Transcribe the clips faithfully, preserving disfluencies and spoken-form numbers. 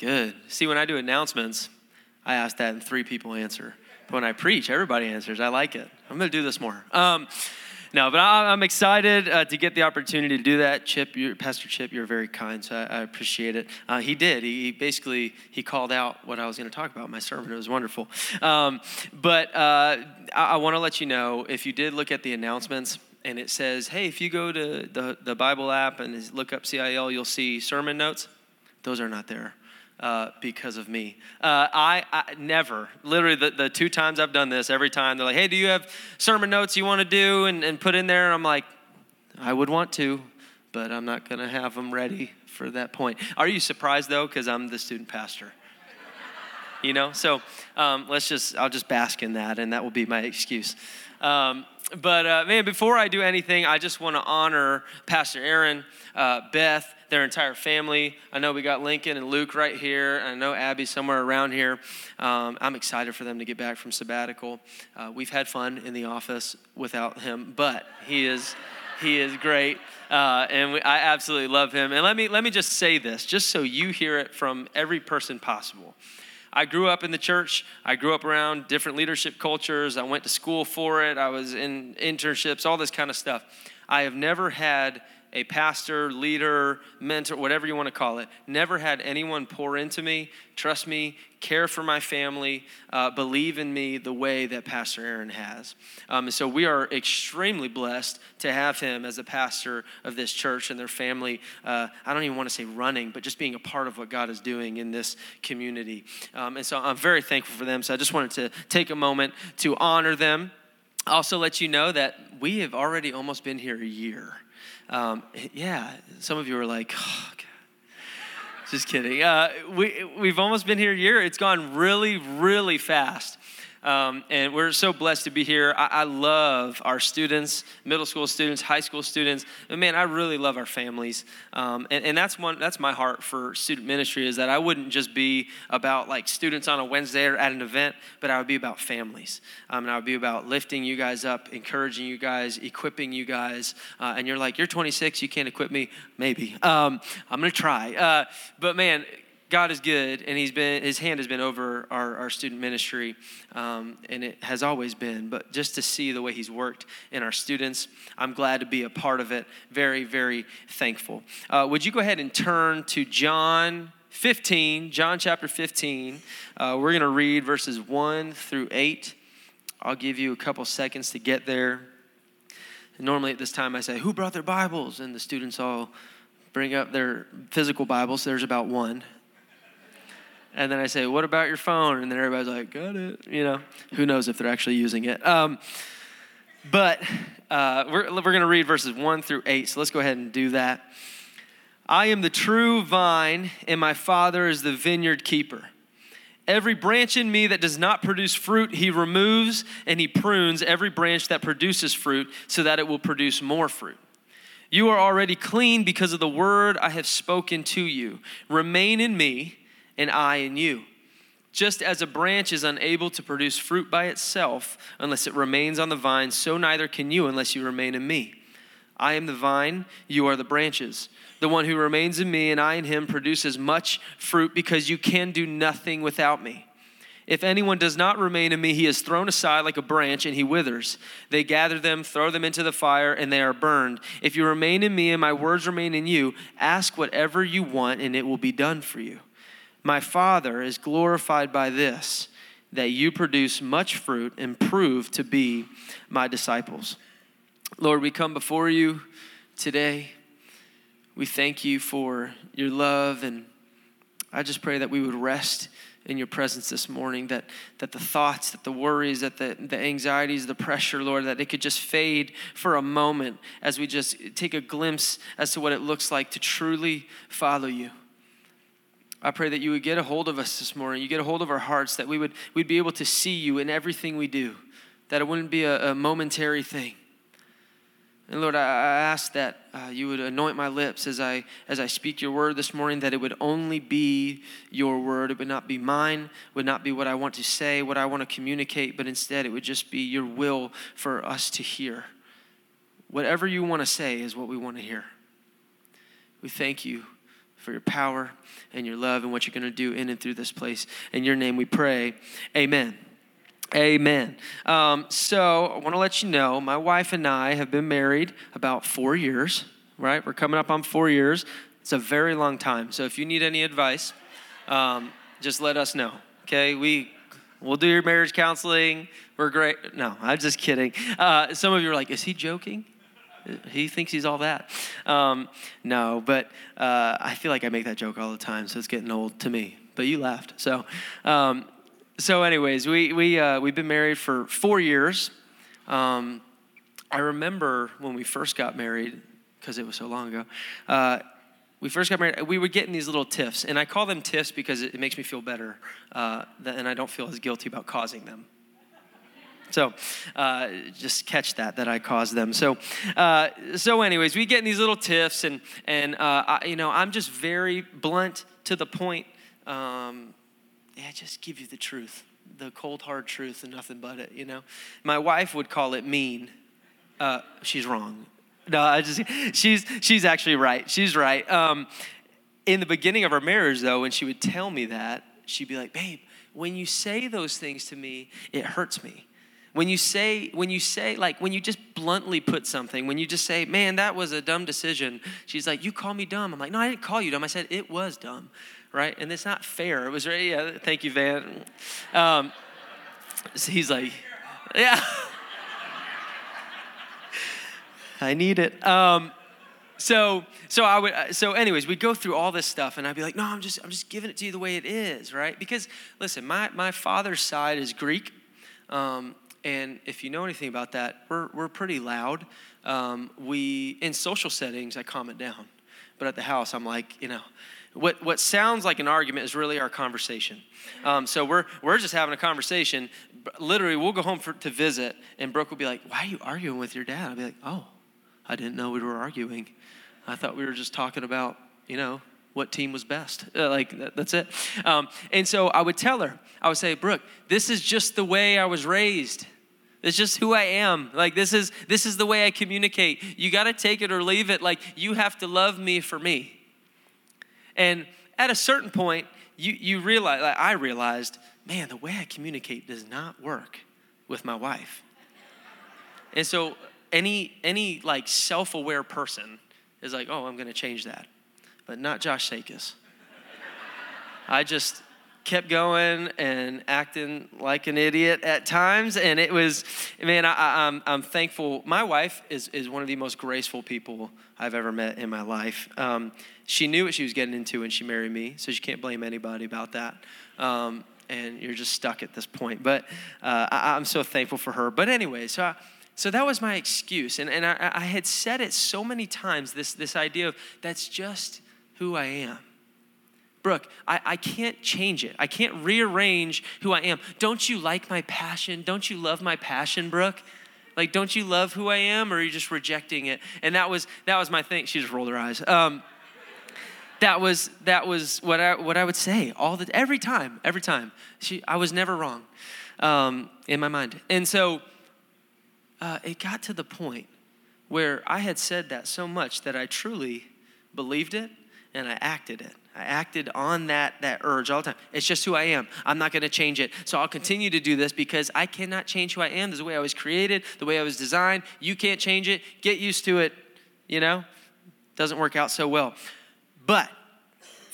Good. See, when I do announcements, I ask that and three people answer. But when I preach, everybody answers. I like it. I'm going to do this more. Um, no, but I, I'm excited uh, to get the opportunity to do that. Chip, you're, Pastor Chip, you're very kind, so I, I appreciate it. Uh, he did. He, he basically, he called out what I was going to talk about in my sermon. It was wonderful. Um, but uh, I, I want to let you know, if you did look at the announcements, and it says, hey, if you go to the, the Bible app and look up C I L, you'll see sermon notes. Those are not there uh, because of me. Uh, I, I never, literally the, the two times I've done this, every time they're like, hey, do you have sermon notes you want to do and, and put in there? And I'm like, I would want to, but I'm not going to have them ready for that point. Are you surprised, though? Because I'm the student pastor. You know, so um, let's just, I'll just bask in that, and that will be my excuse. Um, but uh, man, before I do anything, I just want to honor Pastor Aaron, uh, Beth, their entire family. I know we got Lincoln and Luke right here. I know Abby's somewhere around here. Um, I'm excited for them to get back from sabbatical. Uh, we've had fun in the office without him, but he is he is great, uh, and we, I absolutely love him. And let me let me just say this, just so you hear it from every person possible. I grew up in the church. I grew up around different leadership cultures. I went to school for it. I was in internships, all this kind of stuff. I have never had a pastor, leader, mentor, whatever you want to call it, never had anyone pour into me, trust me, care for my family, uh, believe in me the way that Pastor Aaron has. Um, and so we are extremely blessed to have him as the pastor of this church and their family. Uh, I don't even want to say running, but just being a part of what God is doing in this community. Um, and so I'm very thankful for them. So I just wanted to take a moment to honor them. Also let you know that we have already almost been here a year. Um, yeah, some of you were like, oh, God. Just kidding. Uh, we, we've almost been here a year. It's gone really, really fast. Um, and we're so blessed to be here. I, I love our students, middle school students, high school students. And man, I really love our families. Um, and, and that's one, that's my heart for student ministry, is that I wouldn't just be about like students on a Wednesday or at an event, but I would be about families. Um, and I would be about lifting you guys up, encouraging you guys, equipping you guys. Uh, and you're like, you're twenty-six, you can't equip me. Maybe. Um, I'm going to try. Uh, but man, God is good, and He's been His hand has been over our, our student ministry, um, and it has always been. But just to see the way He's worked in our students, I'm glad to be a part of it. Very, very thankful. Uh, would you go ahead and turn to John fifteen, John chapter fifteen. Uh, we're going to read verses one through eight. I'll give you a couple seconds to get there. And normally at this time I say, who brought their Bibles? And the students all bring up their physical Bibles. There's about one. And then I say, what about your phone? And then everybody's like, got it. You know, who knows if they're actually using it. Um, but uh, we're, we're going to read verses one through eight. So let's go ahead and do that. I am the true vine, and my Father is the vineyard keeper. Every branch in me that does not produce fruit, He removes, and He prunes every branch that produces fruit so that it will produce more fruit. You are already clean because of the word I have spoken to you. Remain in me, and I in you. Just as a branch is unable to produce fruit by itself unless it remains on the vine, so neither can you unless you remain in me. I am the vine, you are the branches. The one who remains in me and I in him produces much fruit, because you can do nothing without me. If anyone does not remain in me, he is thrown aside like a branch and he withers. They gather them, throw them into the fire, and they are burned. If you remain in me and my words remain in you, ask whatever you want and it will be done for you. My Father is glorified by this, that you produce much fruit and prove to be my disciples. Lord, we come before you today. We thank you for your love, and I just pray that we would rest in your presence this morning, that that the thoughts, that the worries, that the, the anxieties, the pressure, Lord, that it could just fade for a moment as we just take a glimpse as to what it looks like to truly follow you. I pray that you would get a hold of us this morning. You get a hold of our hearts, that we would we'd be able to see you in everything we do, that it wouldn't be a, a momentary thing. And Lord, I, I ask that uh, you would anoint my lips as I as I speak your word this morning, that it would only be your word. It would not be mine, would not be what I want to say, what I want to communicate, but instead it would just be your will for us to hear. Whatever you want to say is what we want to hear. We thank you for your power and your love and what you're going to do in and through this place. In your name we pray, amen. Amen. Um, so I want to let you know, my wife and I have been married about four years, right? We're coming up on four years. It's a very long time. So if you need any advice, um, just let us know, okay? We, we'll do your marriage counseling. We're great. No, I'm just kidding. Uh, some of you are like, is he joking? He thinks he's all that. Um, no, but uh, I feel like I make that joke all the time, so it's getting old to me. But you laughed, so... Um, So anyways, we, we, uh, we've been married for four years. Um, I remember when we first got married, because it was so long ago, uh, we first got married, we would get in these little tiffs. And I call them tiffs because it, it makes me feel better, uh, and I don't feel as guilty about causing them. So uh, just catch that, that I caused them. So uh, so anyways, we get in these little tiffs, and, and uh, I, you know, I'm just very blunt to the point. Um Yeah, just give you the truth, the cold, hard truth and nothing but it, you know. My wife would call it mean. Uh, she's wrong. No, I just, she's she's actually right. She's right. Um, in the beginning of our marriage, though, when she would tell me that, she'd be like, babe, when you say those things to me, it hurts me. When you say, when you say, like, when you just bluntly put something, when you just say, man, that was a dumb decision. She's like, you call me dumb. I'm like, no, I didn't call you dumb. I said, it was dumb. Right? And it's not fair. It was, yeah, thank you, Van. Um, so he's like, yeah. I need it. Um, so, so I would, so anyways, we'd go through all this stuff and I'd be like, no, I'm just, I'm just giving it to you the way it is. Right? Because listen, my, my father's side is Greek. Um, And if you know anything about that, we're we're pretty loud. Um, we in social settings, I calm it down, but at the house, I'm like, you know, what what sounds like an argument is really our conversation. Um, so we're we're just having a conversation. Literally, we'll go home for, to visit, and Brooke will be like, "Why are you arguing with your dad?" I'll be like, "Oh, I didn't know we were arguing. I thought we were just talking about, you know, what team was best." Uh, like, that, that's it. Um, and so I would tell her, I would say, Brooke, this is just the way I was raised. It's just who I am. Like, this is this is the way I communicate. You got to take it or leave it. Like, you have to love me for me. And at a certain point, you, you realize, like I realized, man, the way I communicate does not work with my wife. And so any any like self-aware person is like, oh, I'm going to change that. But not Josh Sakis. I just kept going and acting like an idiot at times, and it was, man, I, I'm I'm thankful. My wife is is one of the most graceful people I've ever met in my life. Um, she knew what she was getting into when she married me, so she can't blame anybody about that. Um, and you're just stuck at this point. But uh, I, I'm so thankful for her. But anyway, so. I, So that was my excuse, and, and I, I had said it so many times, this, this idea of that's just who I am. Brooke, I, I can't change it. I can't rearrange who I am. Don't you like my passion? Don't you love my passion, Brooke? Like, don't you love who I am, or are you just rejecting it? And that was that was my thing. She just rolled her eyes. Um, that was that was what I what I would say all the every time, every time. She, I was never wrong um, in my mind, and so. Uh, it got to the point where I had said that so much that I truly believed it and I acted it. I acted on that, that urge all the time. It's just who I am. I'm not going to change it. So I'll continue to do this because I cannot change who I am. This is the way I was created, the way I was designed. You can't change it. Get used to it. You know, doesn't work out so well. But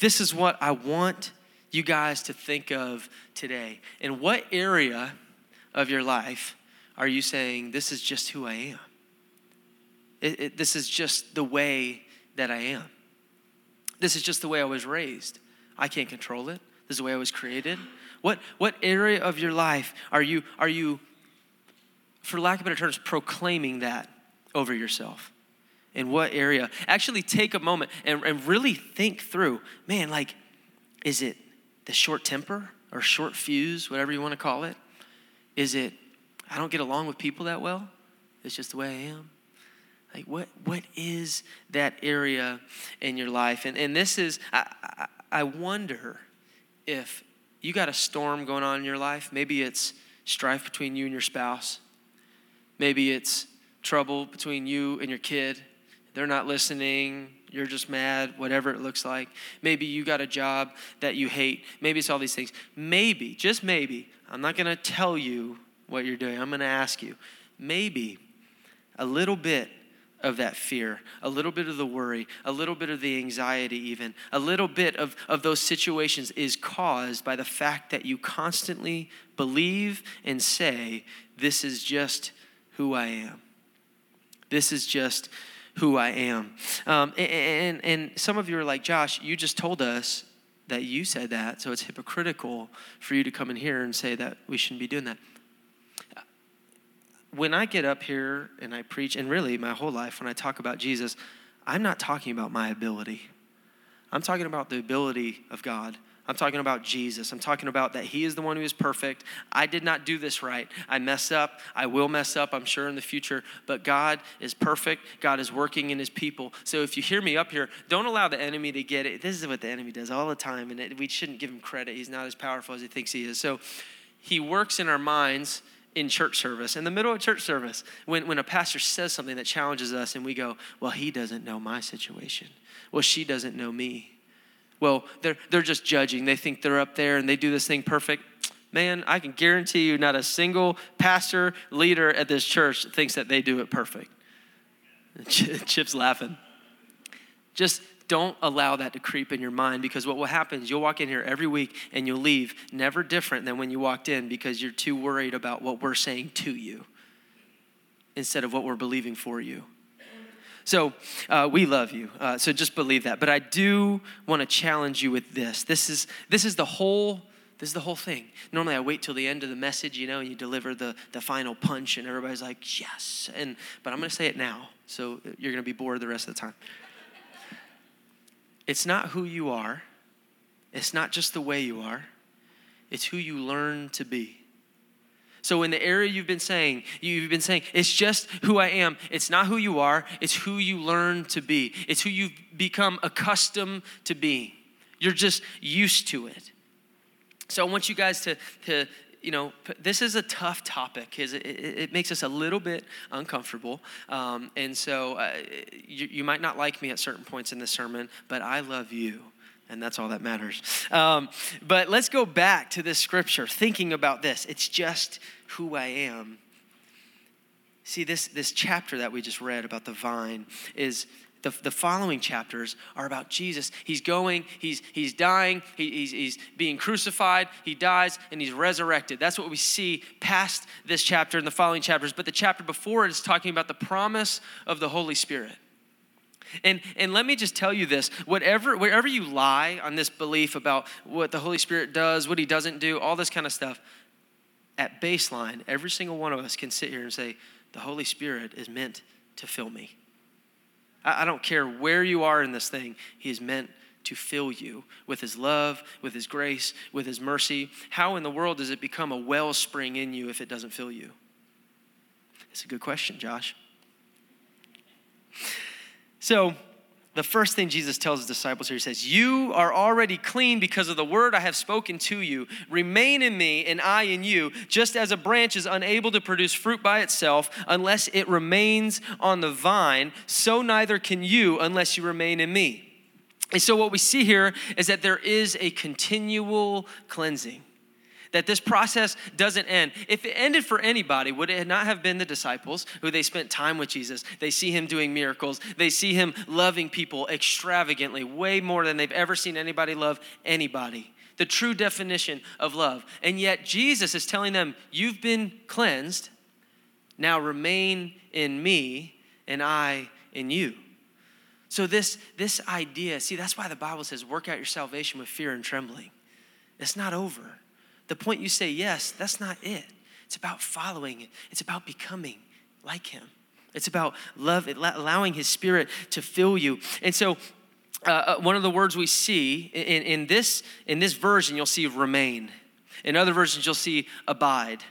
this is what I want you guys to think of today. In what area of your life are you saying, this is just who I am? It, it, this is just the way that I am. This is just the way I was raised. I can't control it. This is the way I was created. What what area of your life are you, are you, for lack of better terms, proclaiming that over yourself? In what area? Actually take a moment and, and really think through, man, like, is it the short temper or short fuse, whatever you want to call it? Is it, I don't get along with people that well. It's just the way I am. Like, what what is that area in your life? And and this is, I, I, I wonder if you got a storm going on in your life. Maybe it's strife between you and your spouse. Maybe it's trouble between you and your kid. they're not listening, you're just mad, whatever it looks like. Maybe you got a job that you hate. Maybe it's all these things. Maybe, just maybe, I'm not going to tell you what you're doing. I'm going to ask you. Maybe a little bit of that fear, a little bit of the worry, a little bit of the anxiety even, a little bit of, of those situations is caused by the fact that you constantly believe and say, this is just who I am. This is just who I am. Um, and, and, and some of you are like, Josh, you just told us that you said that, so it's hypocritical for you to come in here and say that we shouldn't be doing that. When I get up here and I preach, and really my whole life when I talk about Jesus, I'm not talking about my ability. I'm talking about the ability of God. I'm talking about Jesus. I'm talking about that he is the one who is perfect. I did not do this right. I mess up. I will mess up, I'm sure, in the future. But God is perfect. God is working in his people. So if you hear me up here, don't allow the enemy to get it. This is what the enemy does all the time, and it, we shouldn't give him credit. He's not as powerful as he thinks he is. So he works in our minds in church service, in the middle of church service, when, when a pastor says something that challenges us and we go, well, he doesn't know my situation. Well, she doesn't know me. Well, they're they're just judging. They think they're up there and they do this thing perfect. Man, I can guarantee you not a single pastor, leader at this church thinks that they do it perfect. Chip's laughing. Just don't allow that to creep in your mind, because what will happen is you'll walk in here every week and you'll leave never different than when you walked in, because you're too worried about what we're saying to you instead of what we're believing for you. So uh, we love you, uh, so just believe that. But I do want to challenge you with this. This is this is the whole this is the whole thing. Normally I wait till the end of the message, you know, and you deliver the, the final punch, and everybody's like, yes. And but I'm going to say it now, so you're going to be bored the rest of the time. It's not who you are. It's not just the way you are. It's who you learn to be. So in the area you've been saying, you've been saying, it's just who I am. It's not who you are. It's who you learn to be. It's who you've become accustomed to being. You're just used to it. So I want you guys to, to you know, this is a tough topic. It, it, it makes us a little bit uncomfortable. Um, and so uh, you, you might not like me at certain points in the sermon, but I love you. And that's all that matters. Um, but let's go back to this scripture, thinking about this. It's just who I am. See, this, this chapter that we just read about the vine is, the, the following chapters are about Jesus. He's going, he's he's dying, he, he's, he's being crucified, he dies, and he's resurrected. That's what we see past this chapter and the following chapters. But the chapter before it is talking about the promise of the Holy Spirit. And and let me just tell you this, whatever, wherever you lie on this belief about what the Holy Spirit does, what he doesn't do, all this kind of stuff, at baseline, every single one of us can sit here and say, the Holy Spirit is meant to fill me. I, I don't care where you are in this thing, he is meant to fill you with his love, with his grace, with his mercy. How in the world does it become a wellspring in you if it doesn't fill you? It's a good question, Josh. So the first thing Jesus tells his disciples here, he says, you are already clean because of the word I have spoken to you. Remain in me and I in you, just as a branch is unable to produce fruit by itself unless it remains on the vine, so neither can you unless you remain in me. And so what we see here is that there is a continual cleansing, that this process doesn't end. If it ended for anybody, would it not have been the disciples who they spent time with Jesus? They see him doing miracles. They see him loving people extravagantly, way more than they've ever seen anybody love anybody. The true definition of love. And yet Jesus is telling them, you've been cleansed. Now remain in me and I in you. So this, this idea, see, that's why the Bible says, work out your salvation with fear and trembling. It's not over. The point you say yes, that's not it. It's about following it. It's about becoming like him. It's about love, allowing his spirit to fill you. And so uh, one of the words we see in, in, this, in this version, you'll see remain. In other versions, you'll see abide.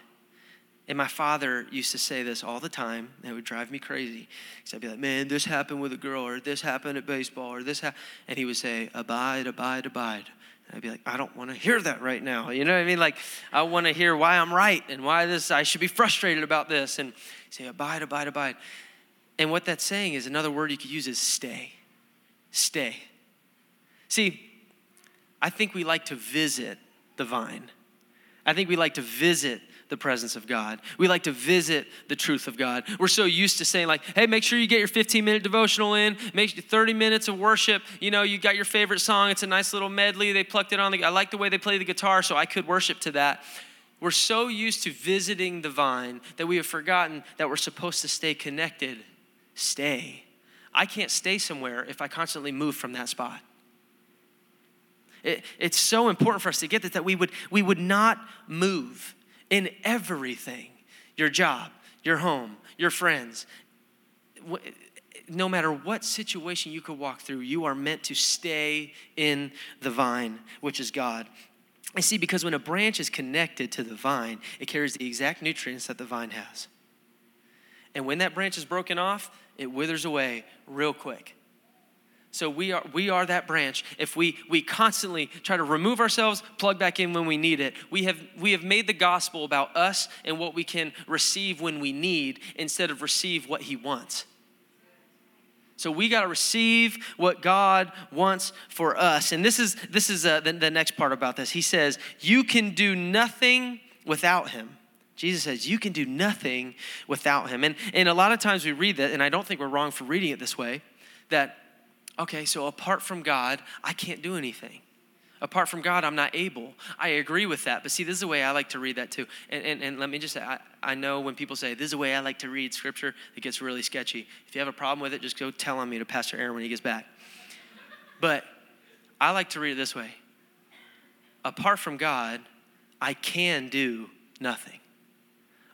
And my father used to say this all the time, and it would drive me crazy. Because I'd be like, man, this happened with a girl, or this happened at baseball, or this happened. And he would say, abide, abide, abide. I'd be like, I don't want to hear that right now. You know what I mean? Like, I want to hear why I'm right and why this, I should be frustrated about this. And say, abide, abide, abide. And what that's saying is, another word you could use is stay. Stay. See, I think we like to visit the vine. I think we like to visit the presence of God. We like to visit the truth of God. We're so used to saying like, hey, make sure you get your fifteen minute devotional in, make thirty minutes of worship. You know, you got your favorite song. It's a nice little medley. They plucked it on. The, I like the way they play the guitar, so I could worship to that. We're so used to visiting the vine that we have forgotten that we're supposed to stay connected. Stay. I can't stay somewhere if I constantly move from that spot. It, it's so important for us to get that, that we would, we would not move. In everything, your job, your home, your friends, no matter what situation you could walk through, you are meant to stay in the vine, which is God. And see, because when a branch is connected to the vine, it carries the exact nutrients that the vine has. And when that branch is broken off, it withers away real quick. So we are we are that branch. If we we constantly try to remove ourselves, plug back in when we need it. We have we have made the gospel about us and what we can receive when we need, instead of receive what he wants. So we got to receive what God wants for us. And this is this is uh, the, the next part about this. He says, you can do nothing without him. Jesus says, you can do nothing without him. And and a lot of times we read that, and I don't think we're wrong for reading it this way, that okay, so apart from God, I can't do anything. Apart from God, I'm not able. I agree with that. But see, this is the way I like to read that too. And and, and let me just say, I, I know when people say, this is the way I like to read scripture, it gets really sketchy. If you have a problem with it, just go tell on me to Pastor Aaron when he gets back. But I like to read it this way. Apart from God, I can do nothing.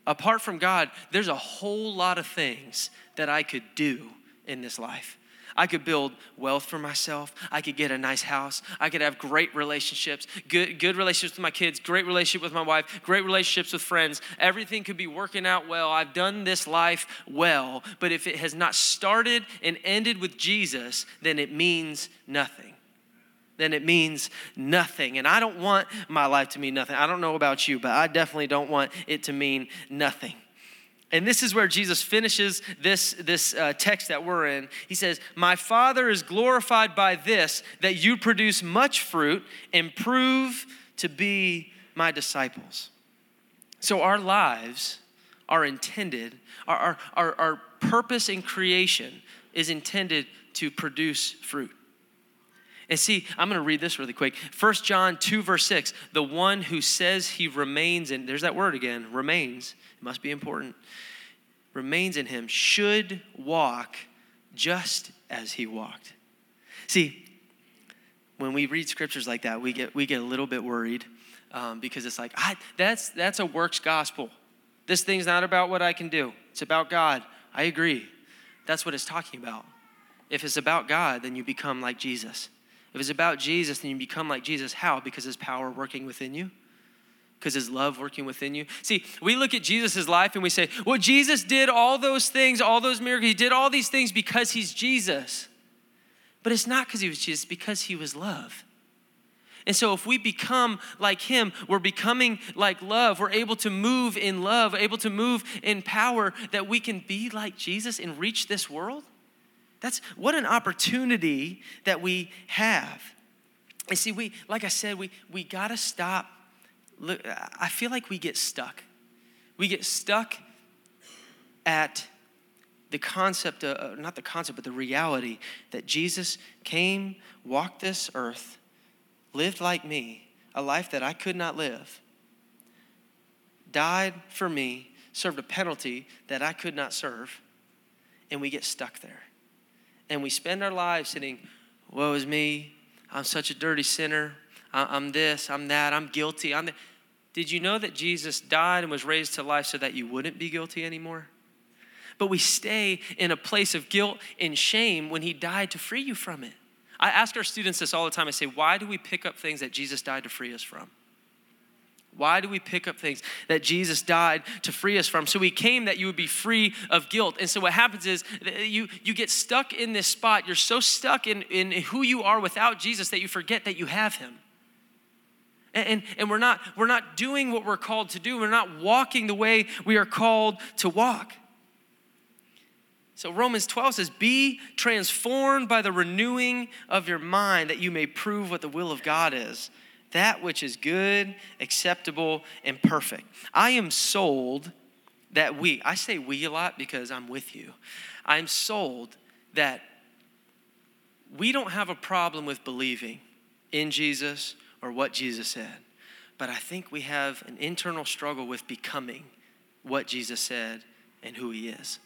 Apart from God, there's a whole lot of things that I could do in this life. I could build wealth for myself. I could get a nice house. I could have great relationships, good, good relationships with my kids, great relationship with my wife, great relationships with friends. Everything could be working out well. I've done this life well, but if it has not started and ended with Jesus, then it means nothing. Then it means nothing. And I don't want my life to mean nothing. I don't know about you, but I definitely don't want it to mean nothing. And this is where Jesus finishes this, this uh, text that we're in. He says, my Father is glorified by this, that you produce much fruit and prove to be my disciples. So our lives are intended, our, our, our, our purpose in creation is intended to produce fruit. And see, I'm going to read this really quick. First John two, verse six, the one who says he remains in, there's that word again, remains, it must be important, remains in him, should walk just as he walked. See, when we read scriptures like that, we get we get a little bit worried um, because it's like, I, that's that's a works gospel. This thing's not about what I can do. It's about God. I agree. That's what it's talking about. If it's about God, then you become like Jesus. If it's about Jesus, then you become like Jesus. How? Because his power working within you? Because his love working within you? See, we look at Jesus' life and we say, well, Jesus did all those things, all those miracles. He did all these things because he's Jesus. But it's not because he was Jesus, it's because he was love. And so if we become like him, we're becoming like love. We're able to move in love, able to move in power, that we can be like Jesus and reach this world. That's what an opportunity that we have. And see, we, like I said, we we gotta stop. Look, I feel like we get stuck. We get stuck at the concept, of, not the concept, but the reality that Jesus came, walked this earth, lived like me, a life that I could not live, died for me, served a penalty that I could not serve, and we get stuck there. And we spend our lives sitting, woe is me, I'm such a dirty sinner, I'm this, I'm that, I'm guilty. I'm th-. Did you know that Jesus died and was raised to life so that you wouldn't be guilty anymore? But we stay in a place of guilt and shame when he died to free you from it. I ask our students this all the time. I say, why do we pick up things that Jesus died to free us from? Why do we pick up things that Jesus died to free us from? So he came that you would be free of guilt. And so what happens is you, you get stuck in this spot. You're so stuck in, in who you are without Jesus that you forget that you have him. And, and, and we're not, we're not doing what we're called to do. We're not walking the way we are called to walk. So Romans twelve says, be transformed by the renewing of your mind that you may prove what the will of God is, that which is good, acceptable, and perfect. I am sold that we, I say we a lot because I'm with you. I'm sold that we don't have a problem with believing in Jesus or what Jesus said, but I think we have an internal struggle with becoming what Jesus said and who he is.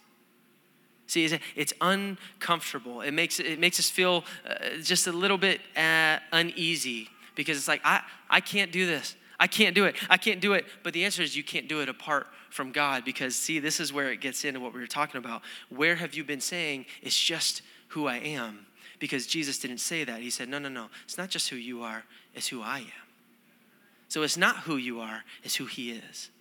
See, it's uncomfortable. It makes it makes us feel uh, just a little bit uh, uneasy because it's like, I, I can't do this. I can't do it. I can't do it. But the answer is you can't do it apart from God because, see, this is where it gets into what we were talking about. Where have you been saying it's just who I am? Because Jesus didn't say that. He said, no, no, no. It's not just who you are. It's who I am. So it's not who you are. It's who he is.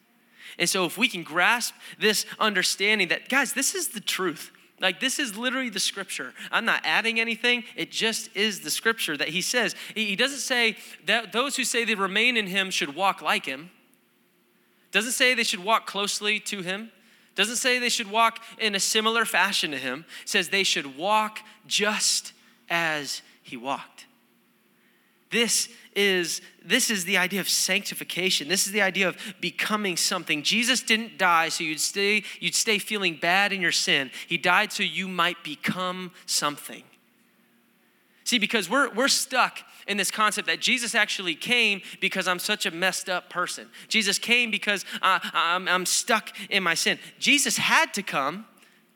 And so if we can grasp this understanding that, guys, this is the truth. Like, this is literally the scripture. I'm not adding anything. It just is the scripture that he says. He doesn't say that those who say they remain in him should walk like him. Doesn't say they should walk closely to him. Doesn't say they should walk in a similar fashion to him. It says they should walk just as he walked. This is, this is the idea of sanctification. This is the idea of becoming something. Jesus didn't die so you'd stay, you'd stay feeling bad in your sin. He died so you might become something. See, because we're we're stuck in this concept that Jesus actually came because I'm such a messed up person. Jesus came because uh, I'm, I'm stuck in my sin. Jesus had to come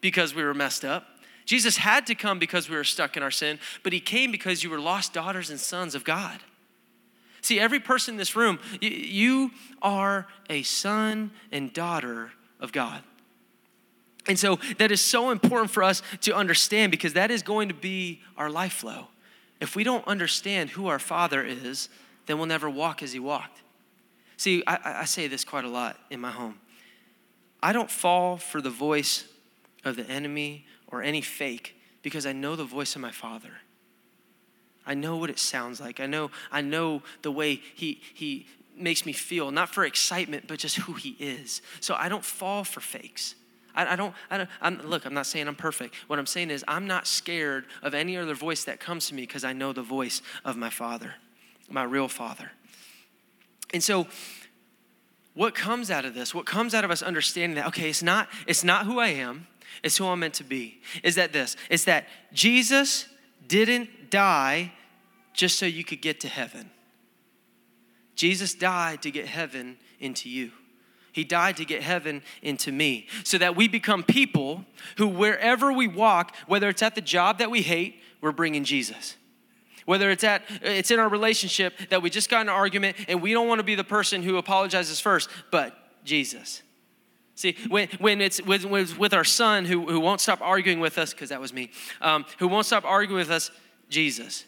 because we were messed up. Jesus had to come because we were stuck in our sin, but he came because you were lost daughters and sons of God. See, every person in this room, you, you are a son and daughter of God. And so that is so important for us to understand because that is going to be our life flow. If we don't understand who our Father is, then we'll never walk as he walked. See, I, I say this quite a lot in my home. I don't fall for the voice of the enemy or any fake, because I know the voice of my Father. I know what it sounds like. I know I know the way he, he makes me feel, not for excitement, but just who he is. So I don't fall for fakes. I, I don't, I don't I'm, look, I'm not saying I'm perfect. What I'm saying is I'm not scared of any other voice that comes to me because I know the voice of my Father, my real Father. And so what comes out of this, what comes out of us understanding that, okay, it's not it's not who I am, it's who I'm meant to be, is that this, it's that Jesus didn't die just so you could get to heaven. Jesus died to get heaven into you. He died to get heaven into me so that we become people who wherever we walk, whether it's at the job that we hate, we're bringing Jesus. Whether it's at it's in our relationship that we just got in an argument and we don't want to be the person who apologizes first, but Jesus. See, when, when it's with, with our son who, who won't stop arguing with us, because that was me, um, who won't stop arguing with us, Jesus.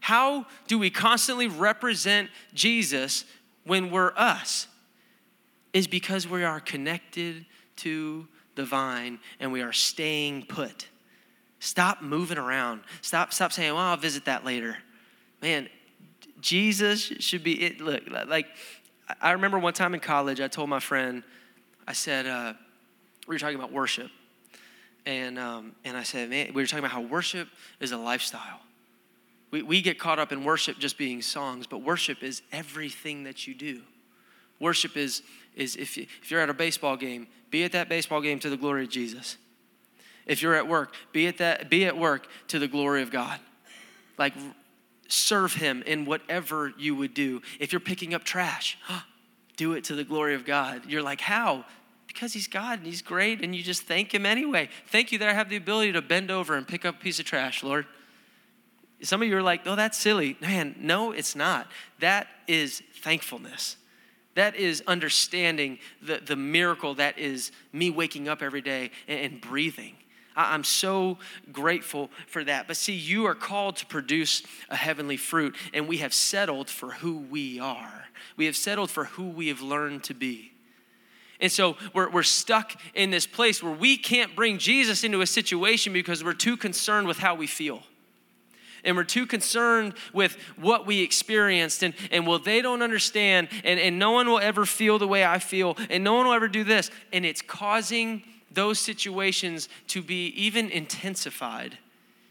How do we constantly represent Jesus when we're us? Is because we are connected to the vine and we are staying put. Stop moving around. Stop, stop saying, well, I'll visit that later. Man, Jesus should be it. Look, like, I remember one time in college, I told my friend, I said, uh, we were talking about worship, and um, and I said, man, we were talking about how worship is a lifestyle. We we get caught up in worship just being songs, but worship is everything that you do. Worship is is if you, if you're at a baseball game, be at that baseball game to the glory of Jesus. If you're at work, be at that be at work to the glory of God. Like, serve him in whatever you would do. If you're picking up trash, do it to the glory of God. You're like, how? Because he's God and he's great, and you just thank him anyway. Thank you that I have the ability to bend over and pick up a piece of trash, Lord. Some of you are like, oh, that's silly. Man, no, it's not. That is thankfulness. That is understanding the, the miracle that is me waking up every day and, and breathing. I, I'm so grateful for that. But see, you are called to produce a heavenly fruit, and we have settled for who we are. We have settled for who we have learned to be. And so we're, we're stuck in this place where we can't bring Jesus into a situation because we're too concerned with how we feel. And we're too concerned with what we experienced. And, and well, they don't understand. And, and no one will ever feel the way I feel. And no one will ever do this. And it's causing those situations to be even intensified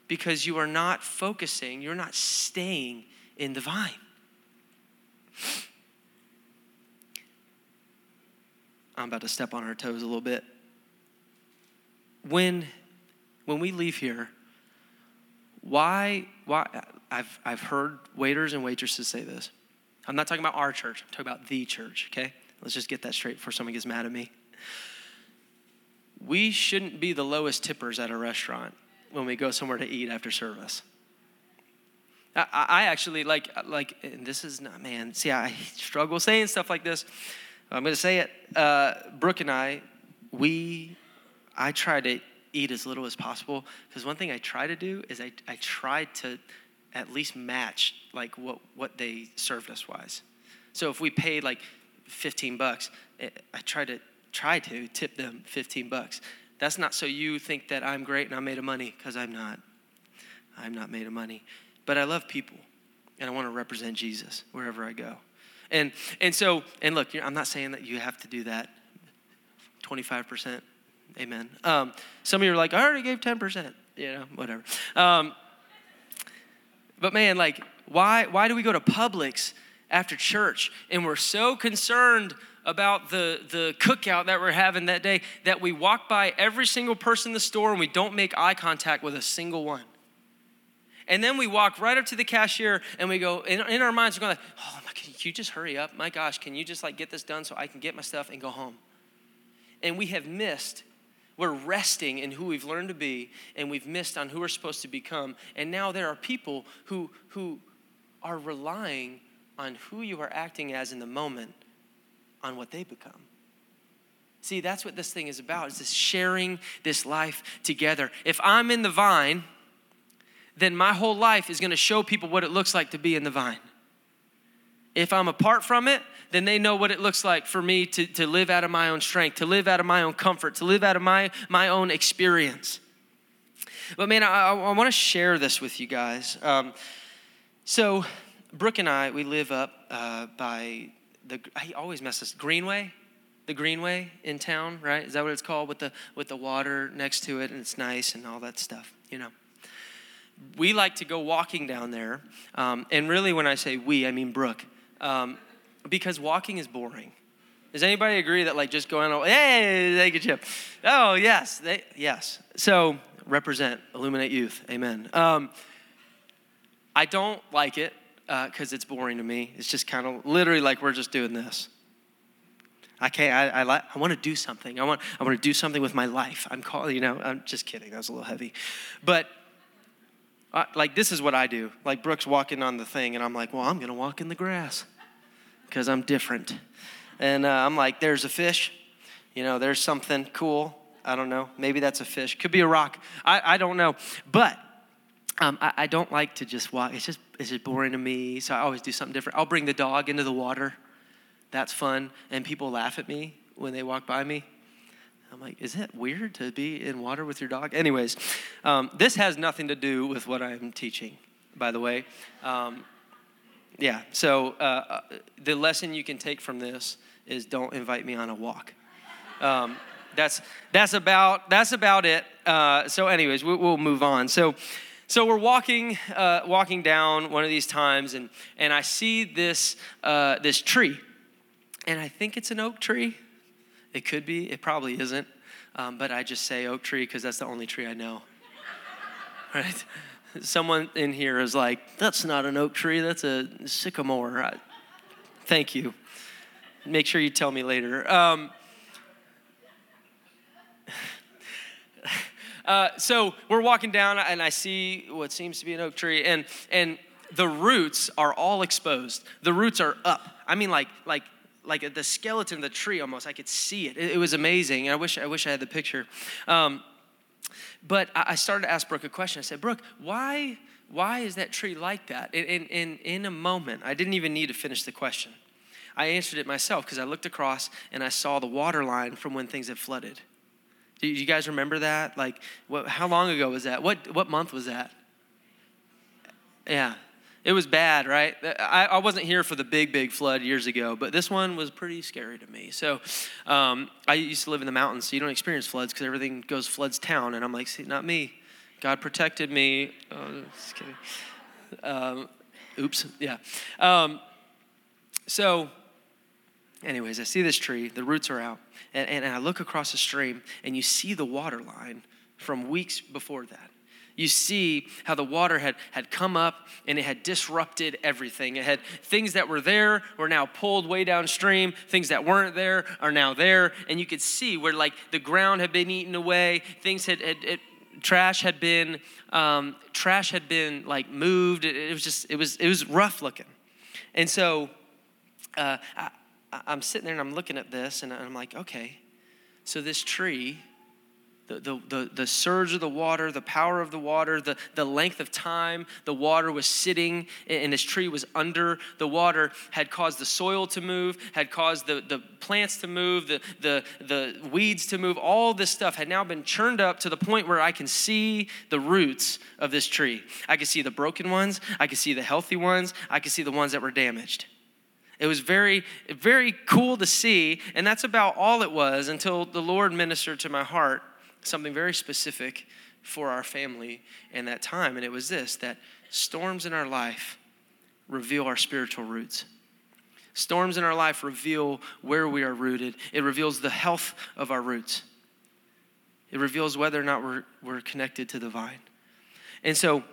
because you are not focusing, you're not staying in the vine. I'm about to step on our toes a little bit. When when we leave here, why, why I've I've heard waiters and waitresses say this. I'm not talking about our church, I'm talking about the church, okay? Let's just get that straight before someone gets mad at me. We shouldn't be the lowest tippers at a restaurant when we go somewhere to eat after service. I, I actually like, like, and this is not, man, see, I struggle saying stuff like this. I'm going to say it. Uh, Brooke and I, we, I try to eat as little as possible because one thing I try to do is I, I try to at least match like what, what they served us wise. So if we paid like fifteen bucks, I try to try to tip them fifteen bucks. That's not so you think that I'm great and I'm made of money, because I'm not. I'm not made of money. But I love people, and I want to represent Jesus wherever I go. And and so, and look, I'm not saying that you have to do that. twenty-five percent, amen. Um, some of you are like, I already gave ten percent, you know, whatever. Um, but man, like, why why do we go to Publix after church and we're so concerned about the, the cookout that we're having that day that we walk by every single person in the store and we don't make eye contact with a single one? And then we walk right up to the cashier and we go, in, in our minds, we're going like, oh, my, can you just hurry up? My gosh, can you just like get this done so I can get my stuff and go home? And we have missed, we're resting in who we've learned to be, and we've missed on who we're supposed to become. And now there are people who who are relying on who you are acting as in the moment on what they become. See, that's what this thing is about, is this sharing this life together. If I'm in the vine, then my whole life is going to show people what it looks like to be in the vine. If I'm apart from it, then they know what it looks like for me to, to live out of my own strength, to live out of my own comfort, to live out of my, my own experience. But man, I, I want to share this with you guys. Um, so Brooke and I, we live up uh, by... The, I always mess this, Greenway, the Greenway in town, right? Is that what it's called? With the with the water next to it, and it's nice and all that stuff, you know. We like to go walking down there, um, and really when I say we, I mean Brooke, um, because walking is boring. Does anybody agree that like just going, hey, thank you, Chip. Oh, yes, they, yes. So represent, illuminate youth, amen. Um, I don't like it. Because uh, it's boring to me. It's just kind of literally like we're just doing this. I can't. I I, li- I want to do something. I want. I want to do something with my life. I'm calling. You know. I'm just kidding. That was a little heavy, but uh, like this is what I do. Like Brooke's walking on the thing, and I'm like, well, I'm gonna walk in the grass because I'm different. And uh, I'm like, there's a fish. You know, there's something cool. I don't know. Maybe that's a fish. Could be a rock. I I don't know. But. Um, I, I don't like to just walk. It's just it's just boring to me, so I always do something different. I'll bring the dog into the water. That's fun, and people laugh at me when they walk by me. I'm like, is that weird to be in water with your dog? Anyways, um, this has nothing to do with what I'm teaching, by the way. Um, yeah, so uh, the lesson you can take from this is don't invite me on a walk. Um, that's that's about that's about it. Uh, so anyways, we, we'll move on. So. So we're walking, uh, walking down one of these times, and and I see this uh, this tree, and I think it's an oak tree. It could be. It probably isn't. Um, but I just say oak tree because that's the only tree I know. Right? Someone in here is like, that's not an oak tree. That's a sycamore. I, thank you. Make sure you tell me later. Um, Uh, so we're walking down, and I see what seems to be an oak tree, and and the roots are all exposed. The roots are up. I mean, like like like the skeleton of the tree almost. I could see it. It, it was amazing. I wish I wish I had the picture. Um, but I, I started to ask Brooke a question. I said, Brooke, why why is that tree like that? In in in, in a moment, I didn't even need to finish the question. I answered it myself because I looked across and I saw the water line from when things had flooded. Do you guys remember that? Like, what, how long ago was that? What what month was that? Yeah, it It was bad, right? I, I wasn't here for the big, big flood years ago, but this one was pretty scary to me. So um, I used to live in the mountains, so you don't experience floods because everything goes floods town. And I'm like, see, not me. God protected me. Oh, just kidding. Um, oops, yeah. Um, so anyways, I see this tree. The roots are out. And, and I look across the stream, and you see the water line from weeks before that. You see how the water had, had come up and it had disrupted everything. It had things that were there were now pulled way downstream. Things that weren't there are now there. And you could see where like the ground had been eaten away. Things had, had it, trash had been, um, trash had been like moved. It, it was just, it was, it was rough looking. And so uh, I, I'm sitting there and I'm looking at this and I'm like, okay, so this tree, The, the, the surge of the water, the power of the water, the, the length of time the water was sitting and this tree was under the water had caused the soil to move, had caused the, the plants to move, the, the, the weeds to move. All this stuff had now been churned up to the point where I can see the roots of this tree. I could see the broken ones. I could see the healthy ones. I could see the ones that were damaged. It was very, very cool to see. And that's about all it was until the Lord ministered to my heart something very specific for our family in that time. And it was this, that storms in our life reveal our spiritual roots. Storms in our life reveal where we are rooted. It reveals the health of our roots. It reveals whether or not we're, we're connected to the vine. And so,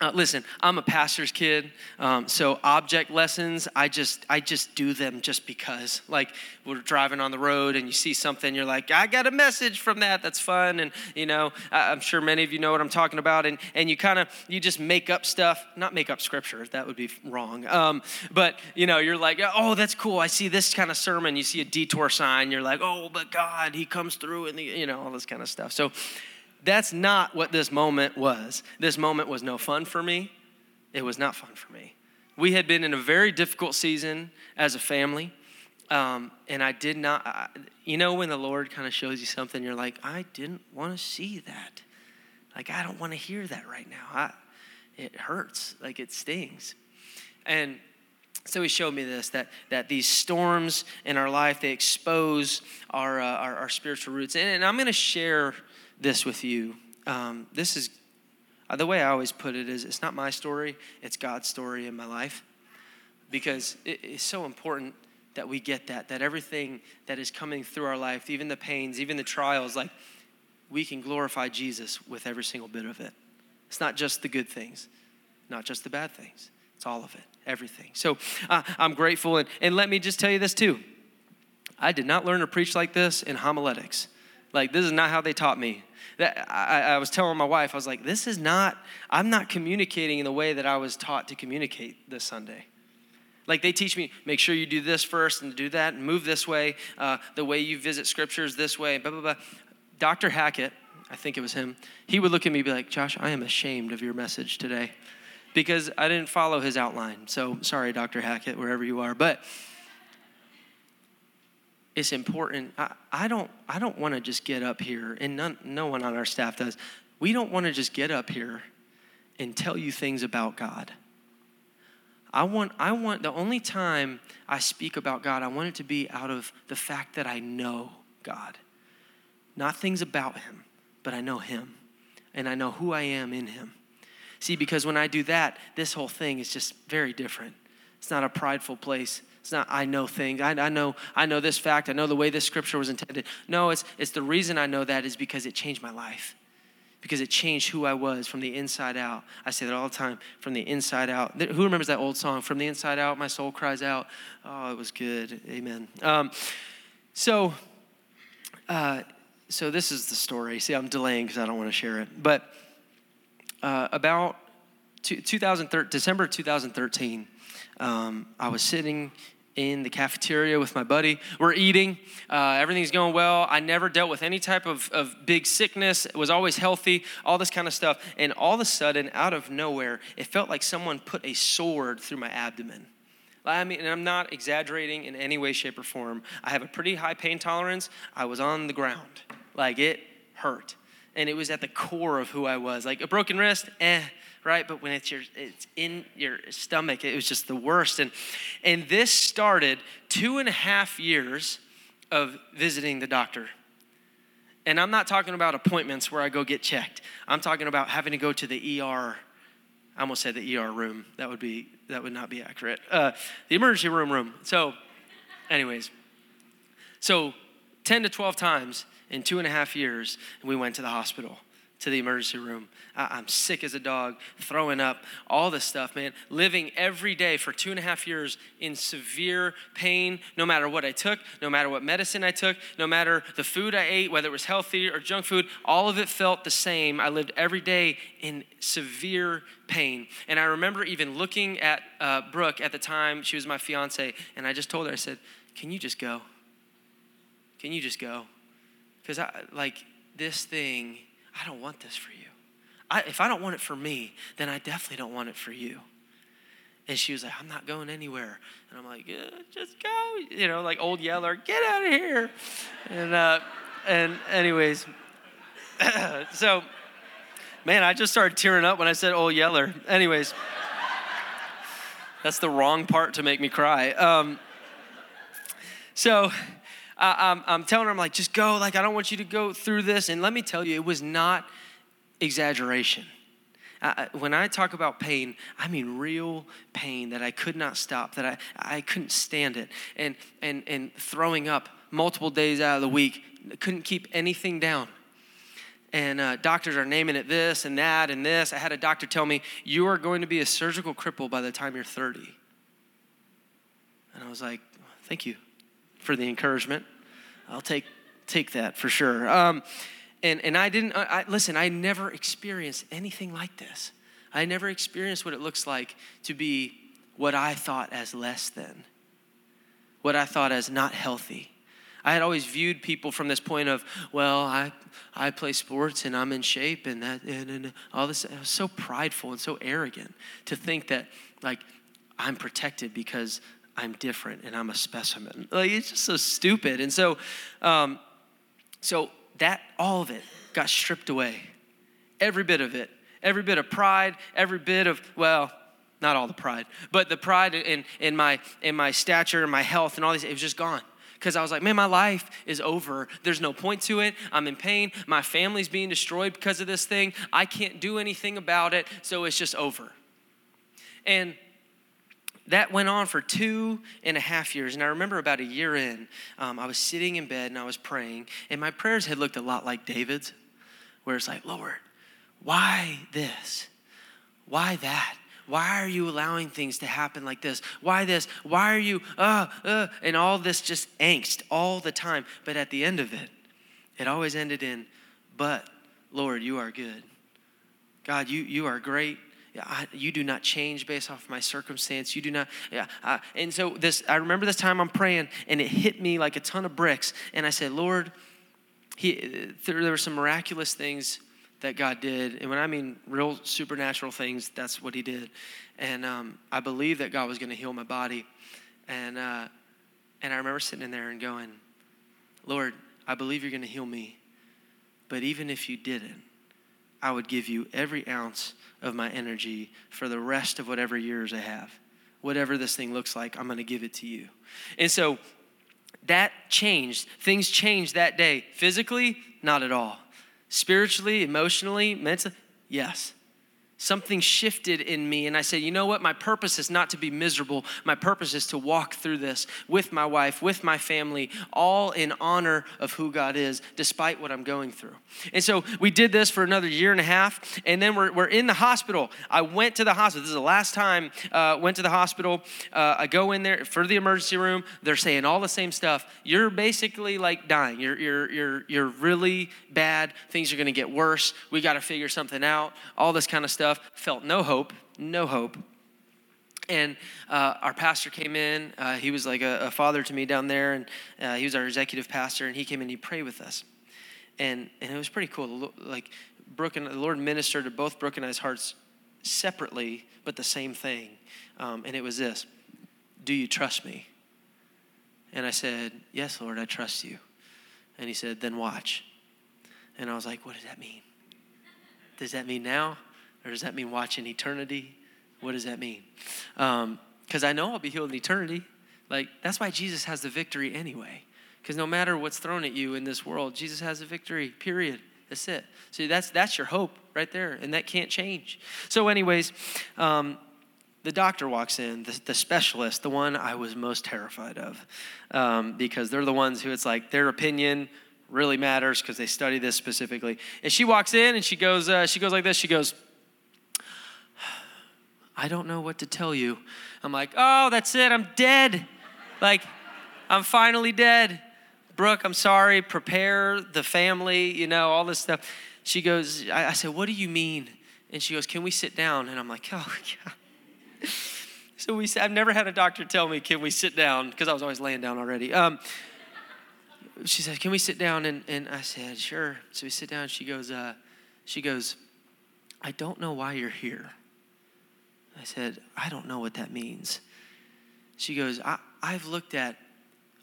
uh, listen, I'm a pastor's kid. Um, so object lessons, I just, I just do them just because. Like we're driving on the road and you see something, you're like, I got a message from that. That's fun. And you know, I, I'm sure many of you know what I'm talking about. And, and you kind of, you just make up stuff, not make up scripture. That would be wrong. Um, but you know, you're like, oh, that's cool. I see this kind of sermon. You see a detour sign. You're like, oh, but God, he comes through and the, you know, all this kind of stuff. So that's not what this moment was. This moment was no fun for me. It was not fun for me. We had been in a very difficult season as a family, um, and I did not, I, you know when the Lord kind of shows you something, you're like, I didn't want to see that. Like, I don't want to hear that right now. I, it hurts, like it stings. And so he showed me this, that that these storms in our life, they expose our, uh, our, our spiritual roots. And, and I'm going to share this with you. Um, this is, uh, the way I always put it is, it's not my story, it's God's story in my life. Because it, it's so important that we get that, that everything that is coming through our life, even the pains, even the trials, like we can glorify Jesus with every single bit of it. It's not just the good things, not just the bad things. It's all of it, everything. So uh, I'm grateful. And, and let me just tell you this too. I did not learn to preach like this in homiletics. Like, this is not how they taught me. That I, I was telling my wife, I was like, this is not, I'm not communicating in the way that I was taught to communicate this Sunday. Like, they teach me, make sure you do this first and do that and move this way. Uh, the way you visit scriptures this way, blah, blah, blah. Doctor Hackett, I think it was him, he would look at me and be like, Josh, I am ashamed of your message today because I didn't follow his outline. So sorry, Doctor Hackett, wherever you are. But it's important. I, I don't I don't want to just get up here, and none, no one on our staff does. We don't want to just get up here and tell you things about God. I want, I want the only time I speak about God, I want it to be out of the fact that I know God. Not things about him, but I know him, and I know who I am in him. See, because when I do that, this whole thing is just very different. It's not a prideful place. It's not, I know things. I, I know I know this fact. I know the way this scripture was intended. No, it's it's the reason I know that is because it changed my life, because it changed who I was from the inside out. I say that all the time, from the inside out. Who remembers that old song, From the Inside Out, My Soul Cries Out? Oh, it was good. Amen. Um, so, uh, so this is the story. See, I'm delaying because I don't want to share it. But uh, about two thousand thirteen, December two thousand thirteen, um, I was sitting in the cafeteria with my buddy. We're eating. Uh, everything's going well. I never dealt with any type of, of big sickness. It was always healthy, all this kind of stuff. And all of a sudden, out of nowhere, it felt like someone put a sword through my abdomen. I mean, and I'm not exaggerating in any way, shape, or form. I have a pretty high pain tolerance. I was on the ground. Like, it hurt. and it was at the core of who I was. Like a broken wrist, eh, right? But when it's your, it's in your stomach, it was just the worst. And and this started two and a half years of visiting the doctor. And I'm not talking about appointments where I go get checked. I'm talking about having to go to the E R. I almost said the E R room. That would be that would not be accurate. Uh, the emergency room room. So, anyways, so ten to twelve times in two and a half years, we went to the hospital, to the emergency room. I, I'm sick as a dog, throwing up, all this stuff, man. Living every day for two and a half years in severe pain, no matter what I took, no matter what medicine I took, no matter the food I ate, whether it was healthy or junk food, all of it felt the same. I lived every day in severe pain. And I remember even looking at uh, Brooke at the time. She was my fiance, and I just told her, I said, can you just go? Can you just go? Because I, like, this thing, I don't want this for you. I, if I don't want it for me, then I definitely don't want it for you. And she was like, I'm not going anywhere. And I'm like, yeah, just go. You know, like old Yeller, get out of here. And uh, and anyways, so, man, I just started tearing up when I said old Yeller. Anyways, that's the wrong part to make me cry. Um, so... Uh, I'm, I'm telling her, I'm like, just go. Like, I don't want you to go through this. And let me tell you, it was not exaggeration. I, when I talk about pain, I mean real pain that I could not stop, that I, I couldn't stand it. And, and, and throwing up multiple days out of the week, couldn't keep anything down. And uh, doctors are naming it this and that and this. I had a doctor tell me, you are going to be a surgical cripple by the time you're thirty. And I was like, thank you for the encouragement. I'll take take that for sure. Um, and, and I didn't, I, listen, I never experienced anything like this. I never experienced what it looks like to be what I thought as less than, what I thought as not healthy. I had always viewed people from this point of, well, I I play sports and I'm in shape and that and, and all this. I was so prideful and so arrogant to think that, like, I'm protected because I'm different and I'm a specimen. Like, it's just so stupid. And so, um, so that, all of it got stripped away. Every bit of it, every bit of pride, every bit of, well, not all the pride, but the pride in, in my, in my stature and my health and all these, it was just gone. Because I was like, man, my life is over. There's no point to it. I'm in pain. My family's being destroyed because of this thing. I can't do anything about it. So it's just over. And that went on for two and a half years. And I remember about a year in, um, I was sitting in bed and I was praying. And my prayers had looked a lot like David's, where it's like, Lord, why this? Why that? Why are you allowing things to happen like this? Why this? Why are you, uh, uh, and all this just angst all the time. But at the end of it, it always ended in, but Lord, you are good. God, you you are great. I, you do not change based off my circumstance. You do not, yeah. I, and so this, I remember this time I'm praying and it hit me like a ton of bricks. And I said, Lord, he, there were some miraculous things that God did. And when I mean real supernatural things, that's what he did. And um, I believed that God was going to heal my body. And, uh, and I remember sitting in there and going, Lord, I believe you're going to heal me. But even if you didn't, I would give you every ounce of my energy for the rest of whatever years I have. Whatever this thing looks like, I'm going to give it to you. And so that changed. Things changed that day. Physically, not at all. Spiritually, emotionally, mentally, yes. Something shifted in me, and I said, you know what? My purpose is not to be miserable. My purpose is to walk through this with my wife, with my family, all in honor of who God is, despite what I'm going through. And so we did this for another year and a half, and then we're we're in the hospital. I went to the hospital. This is the last time I uh, went to the hospital. Uh, I go in there for the emergency room. They're saying all the same stuff. You're basically like dying. You're you're you're you're really bad. Things are going to get worse. We got to figure something out. All this kind of stuff. Felt no hope, no hope. And uh, our pastor came in. Uh, he was like a, a father to me down there, and uh, he was our executive pastor, and he came in and he prayed with us. And and it was pretty cool. Like, Brooke and the Lord ministered to both Brooke and I's hearts separately, but the same thing. Um, and it was this, do you trust me? And I said, yes, Lord, I trust you. And he said, then watch. And I was like, what does that mean? Does that mean now? Or does that mean watching eternity? What does that mean? Um, because I know I'll be healed in eternity. Like, that's why Jesus has the victory anyway. Because no matter what's thrown at you in this world, Jesus has the victory, period. That's it. See, that's that's your hope right there, and that can't change. So anyways, um, the doctor walks in, the, the specialist, the one I was most terrified of, um, because they're the ones who it's like their opinion really matters because they study this specifically. And she walks in, and she goes, uh, she goes like this. She goes, I don't know what to tell you. I'm like, oh, that's it. I'm dead. Like, I'm finally dead. Brooke, I'm sorry. Prepare the family, you know, all this stuff. She goes, I, I said, what do you mean? And she goes, can we sit down? And I'm like, oh, yeah. So we said, I've never had a doctor tell me, can we sit down? Because I was always laying down already. Um, she said, can we sit down? And, and I said, sure. So we sit down. She goes, uh, she goes, I don't know why you're here. I said, I don't know what that means. She goes, I, I've looked at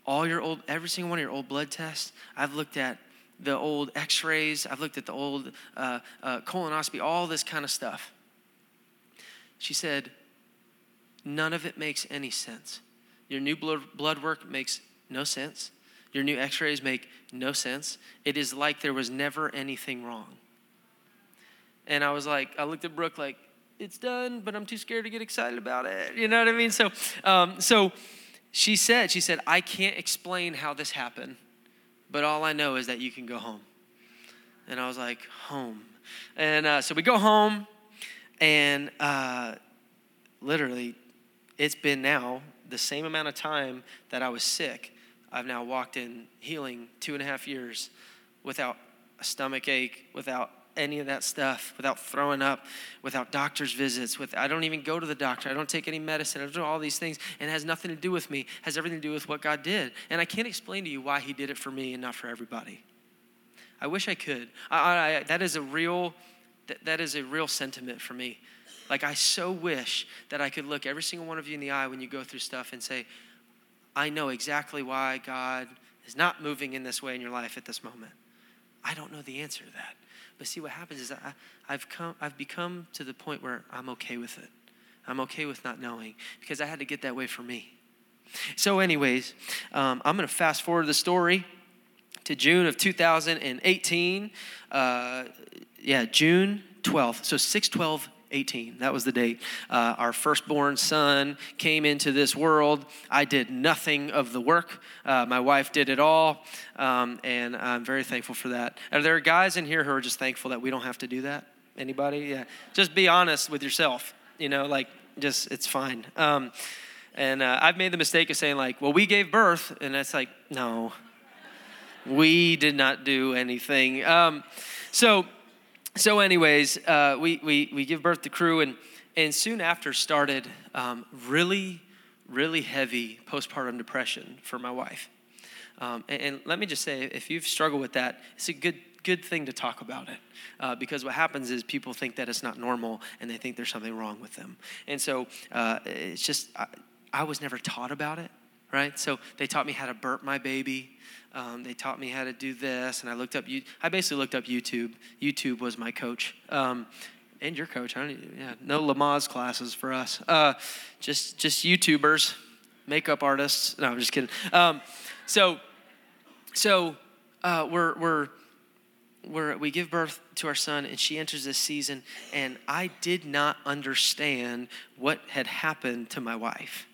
all your old, every single one of your old blood tests. I've looked at the old x-rays. I've looked at the old uh, uh, colonoscopy, all this kind of stuff. She said, none of it makes any sense. Your new blood, blood work makes no sense. Your new x-rays make no sense. It is like there was never anything wrong. And I was like, I looked at Brooke like, it's done, but I'm too scared to get excited about it. You know what I mean? So um, so she said, she said, I can't explain how this happened, but all I know is that you can go home. And I was like, home. And uh, so we go home, and uh, literally it's been now the same amount of time that I was sick. I've now walked in healing two and a half years without a stomach ache, without any of that stuff, without throwing up, without doctor's visits, with I don't even go to the doctor. I don't take any medicine. I do all these things, and it has nothing to do with me. It has everything to do with what God did. And I can't explain to you why he did it for me and not for everybody. I wish I could. I, I, that is a real, that, that is a real sentiment for me. Like, I so wish that I could look every single one of you in the eye when you go through stuff and say, I know exactly why God is not moving in this way in your life at this moment. I don't know the answer to that. But see, what happens is I, I've come, I've become to the point where I'm okay with it. I'm okay with not knowing because I had to get that way for me. So anyways, um, I'm going to fast forward the story to June of two thousand eighteen. Uh, yeah, June twelfth. So six twelve eighteen. That was the date. Uh, our firstborn son came into this world. I did nothing of the work. Uh, my wife did it all, um, and I'm very thankful for that. Are there guys in here who are just thankful that we don't have to do that? Anybody? Yeah. Just be honest with yourself. You know, like, just, it's fine. Um, and uh, I've made the mistake of saying, like, well, we gave birth, and that's like, no, we did not do anything. Um, so... So anyways, uh, we, we, we give birth to Crew, and, and soon after started um, really, really heavy postpartum depression for my wife. Um, and, and let me just say, if you've struggled with that, it's a good good thing to talk about it, uh, because what happens is people think that it's not normal, and they think there's something wrong with them. And so uh, it's just, I, I was never taught about it, right? So they taught me how to burp my baby. Um, they taught me how to do this, and I looked up. I basically looked up YouTube. YouTube was my coach, um, and your coach. I don't, yeah, no Lamaze classes for us. Uh, just, just YouTubers, makeup artists. No, I'm just kidding. Um, so, so uh, we're we're we're we give birth to our son, and she enters this season, and I did not understand what had happened to my wife.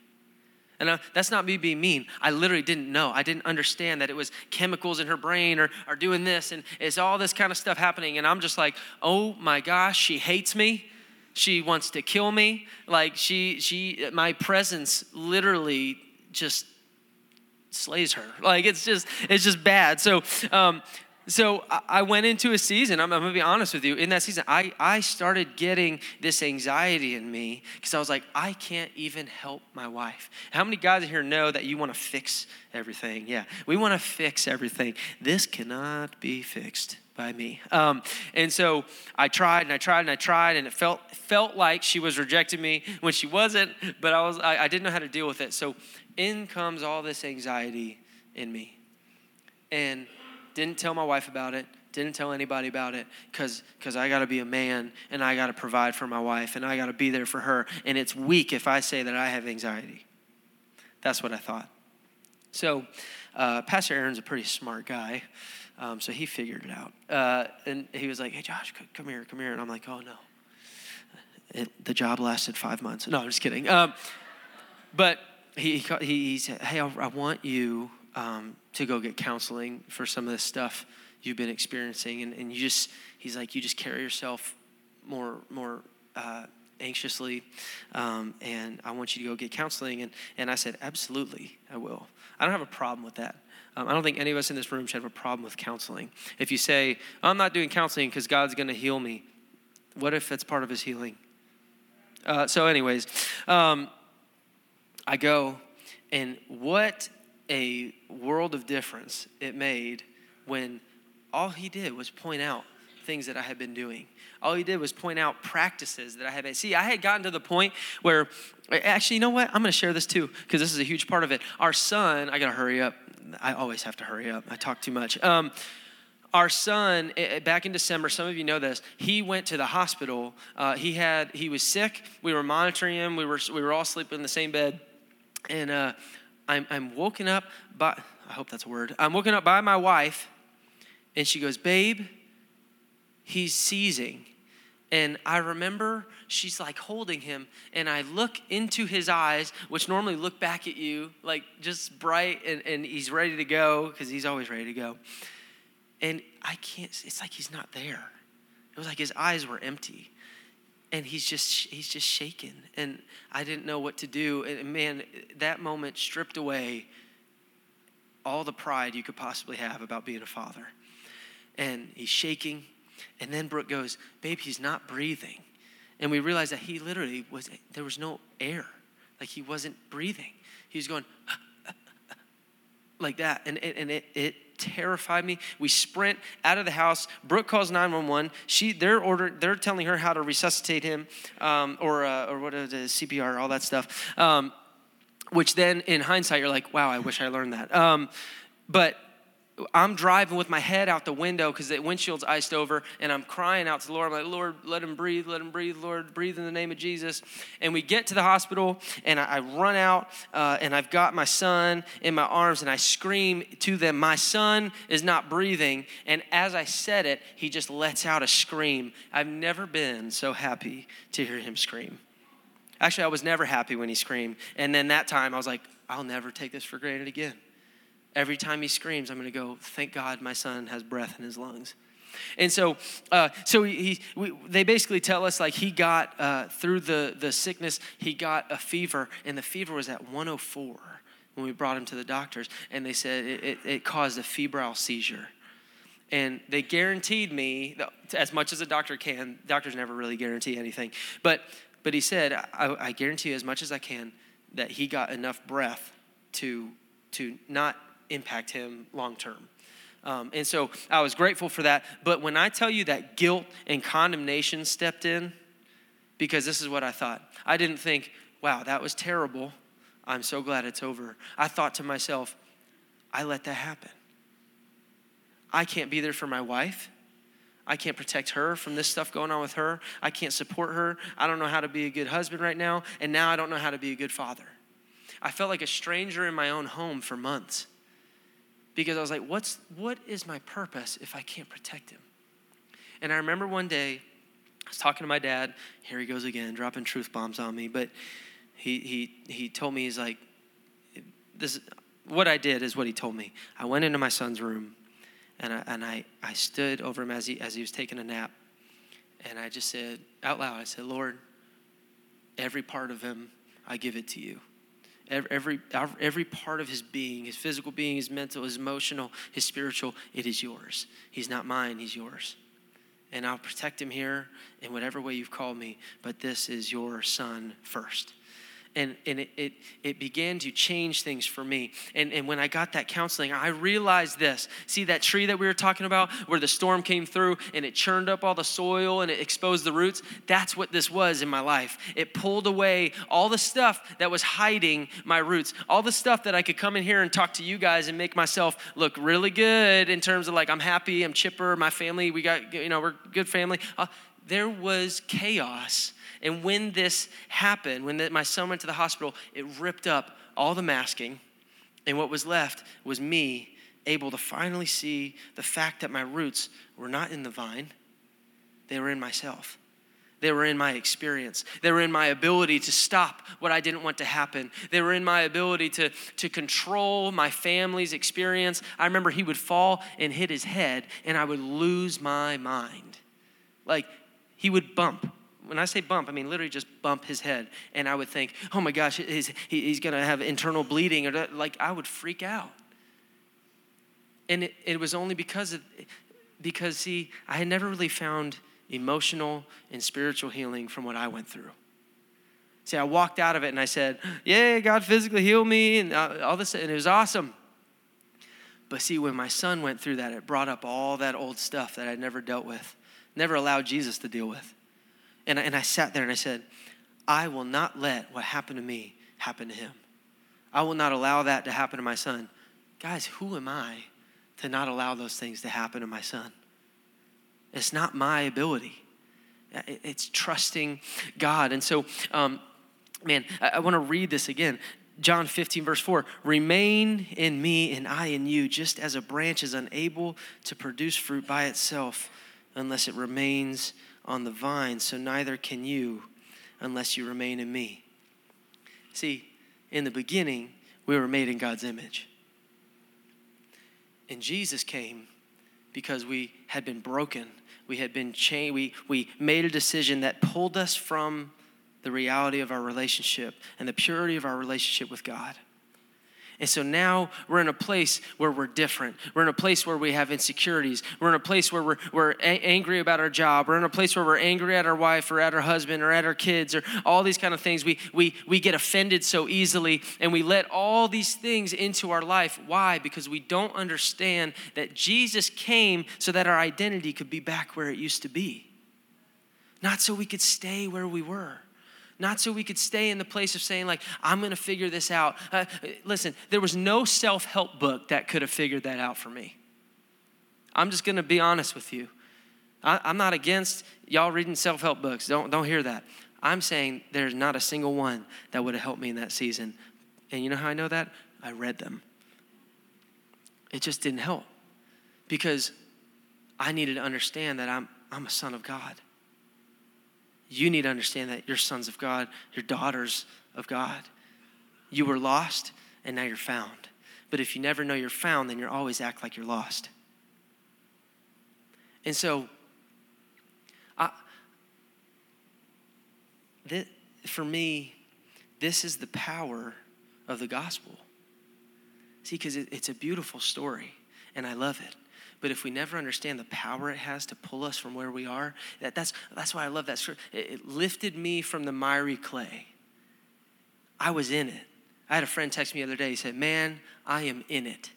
And I, that's not me being mean. I literally didn't know. I didn't understand that it was chemicals in her brain or, or doing this, and it's all this kind of stuff happening. And I'm just like, oh my gosh, she hates me. She wants to kill me. Like she, she, my presence literally just slays her. Like it's just, it's just bad. So, um, so I went into a season, I'm, I'm going to be honest with you, in that season, I, I started getting this anxiety in me because I was like, I can't even help my wife. How many guys in here know that you want to fix everything? Yeah, we want to fix everything. This cannot be fixed by me. Um, and so I tried and I tried and I tried, and it felt felt like she was rejecting me when she wasn't, but I was I, I didn't know how to deal with it. So in comes all this anxiety in me. And didn't tell my wife about it, Didn't tell anybody about it because because I got to be a man and I got to provide for my wife and I got to be there for her. And it's weak if I say that I have anxiety. That's what I thought. So uh, Pastor Aaron's a pretty smart guy. Um, so he figured it out. Uh, and he was like, hey, Josh, c- come here, come here. And I'm like, oh, no. It, the job lasted five months. No, I'm just kidding. Um, but he, he, he said, hey, I, I want you um, to go get counseling for some of this stuff you've been experiencing. And, and you just, he's like, you just carry yourself more, more uh, anxiously. Um, and I want you to go get counseling. And, and I said, absolutely, I will. I don't have a problem with that. Um, I don't think any of us in this room should have a problem with counseling. If you say, I'm not doing counseling because God's going to heal me, what if that's part of his healing? Uh, so anyways, um, I go, and what a world of difference it made when all he did was point out things that I had been doing. All he did was point out practices that I had made. See, I had gotten to the point where, actually, you know what? I'm going to share this too, because this is a huge part of it. Our son, I got to hurry up. I always have to hurry up. I talk too much. Um, our son, back in December, some of you know this, he went to the hospital. Uh, he had, he was sick. We were monitoring him. We were, we were all sleeping in the same bed. And uh, I'm, I'm woken up by, I hope that's a word. I'm woken up by my wife, and she goes, babe, he's seizing. And I remember she's like holding him, and I look into his eyes, which normally look back at you, like just bright, and, and he's ready to go because he's always ready to go. And I can't, it's like he's not there. It was like his eyes were empty, and he's just he's just shaken. And I didn't know what to do. And man, that moment stripped away all the pride you could possibly have about being a father. And he's shaking. And then Brooke goes, babe, he's not breathing. And we realized that he literally was, there was no air. Like he wasn't breathing. He was going ah, ah, ah, like that. And, and it, it terrified me. We sprint out of the house. Brooke calls nine one one. She, they're ordering, they're telling her how to resuscitate him um, or, uh, or what is it, C P R, all that stuff. Um, which then in hindsight, you're like, wow, I wish I learned that. Um, but I'm driving with my head out the window because the windshield's iced over, and I'm crying out to the Lord. I'm like, Lord, let him breathe, let him breathe, Lord, breathe in the name of Jesus. And we get to the hospital, and I, I run out, uh, and I've got my son in my arms, and I scream to them, my son is not breathing. And as I said it, he just lets out a scream. I've never been so happy to hear him scream. Actually, I was never happy when he screamed. And then that time, I was like, I'll never take this for granted again. Every time he screams, I'm going to go, thank God my son has breath in his lungs. And so uh, so he, we, they basically tell us, like, he got, uh, through the, the sickness, he got a fever, and the fever was at one oh four when we brought him to the doctors, and they said it, it, it caused a febrile seizure. And they guaranteed me, as much as a doctor can, doctors never really guarantee anything, but but he said, I, I guarantee you as much as I can that he got enough breath to to not impact him long term. Um, and so I was grateful for that. But when I tell you that guilt and condemnation stepped in, because this is what I thought. I didn't think, wow, that was terrible. I'm so glad it's over. I thought to myself, I let that happen. I can't be there for my wife. I can't protect her from this stuff going on with her. I can't support her. I don't know how to be a good husband right now. And now I don't know how to be a good father. I felt like a stranger in my own home for months. Because I was like, what's what is my purpose if I can't protect him? And I remember one day, I was talking to my dad. Here he goes again, dropping truth bombs on me. But he he he told me, he's like, this. What I did is what he told me. I went into my son's room, and I and I I stood over him as he as he was taking a nap, and I just said out loud, I said, Lord, every part of him, I give it to you. Every every part of his being, his physical being, his mental, his emotional, his spiritual, it is yours. He's not mine, he's yours. And I'll protect him here in whatever way you've called me, but this is your son first. and, and it, it it began to change things for me. And, and when I got that counseling, I realized this. See that tree that we were talking about where the storm came through and it churned up all the soil and it exposed the roots? That's what this was in my life. It pulled away all the stuff that was hiding my roots, all the stuff that I could come in here and talk to you guys and make myself look really good in terms of like, I'm happy, I'm chipper, my family, we got, you know, we're good family. Uh, there was chaos. And when this happened, when the, my son went to the hospital, it ripped up all the masking. And what was left was me able to finally see the fact that my roots were not in the vine. They were in myself. They were in my experience. They were in my ability to stop what I didn't want to happen. They were in my ability to, to control my family's experience. I remember he would fall and hit his head, and I would lose my mind. Like, he would bump. When I say bump, I mean literally just bump his head. And I would think, oh my gosh, he's, he's going to have internal bleeding. Or like, I would freak out. And it, it was only because, of, because, see, I had never really found emotional and spiritual healing from what I went through. See, I walked out of it and I said, yay, God physically healed me and all this, and it was awesome. But see, when my son went through that, it brought up all that old stuff that I'd never dealt with, never allowed Jesus to deal with. And I, and I sat there and I said, I will not let what happened to me happen to him. I will not allow that to happen to my son. Guys, who am I to not allow those things to happen to my son? It's not my ability. It's trusting God. And so, um, man, I, I want to read this again. John fifteen, verse four, remain in me and I in you, just as a branch is unable to produce fruit by itself unless it remains on the vine, so neither can you unless you remain in me. See, in the beginning, we were made in God's image. And Jesus came because we had been broken. We had been changed. We, we made a decision that pulled us from the reality of our relationship and the purity of our relationship with God. And so now we're in a place where we're different. We're in a place where we have insecurities. We're in a place where we're, we're a- angry about our job. We're in a place where we're angry at our wife or at our husband or at our kids or all these kind of things. We, we, we get offended so easily and we let all these things into our life. Why? Because we don't understand that Jesus came so that our identity could be back where it used to be. Not so we could stay where we were. Not so we could stay in the place of saying, like, I'm going to figure this out. Uh, listen, there was no self-help book that could have figured that out for me. I'm just going to be honest with you. I, I'm not against y'all reading self-help books. Don't, don't hear that. I'm saying there's not a single one that would have helped me in that season. And you know how I know that? I read them. It just didn't help because I needed to understand that I'm I'm a son of God. You need to understand that you're sons of God, you're daughters of God. You were lost, and now you're found. But if you never know you're found, then you'll always act like you're lost. And so, I, th- for me, this is the power of the gospel. See, because it, it's a beautiful story, and I love it. But if we never understand the power it has to pull us from where we are, that, that's that's why I love that scripture. It, it lifted me from the miry clay. I was in it. I had a friend text me the other day. He said, man, I am in it.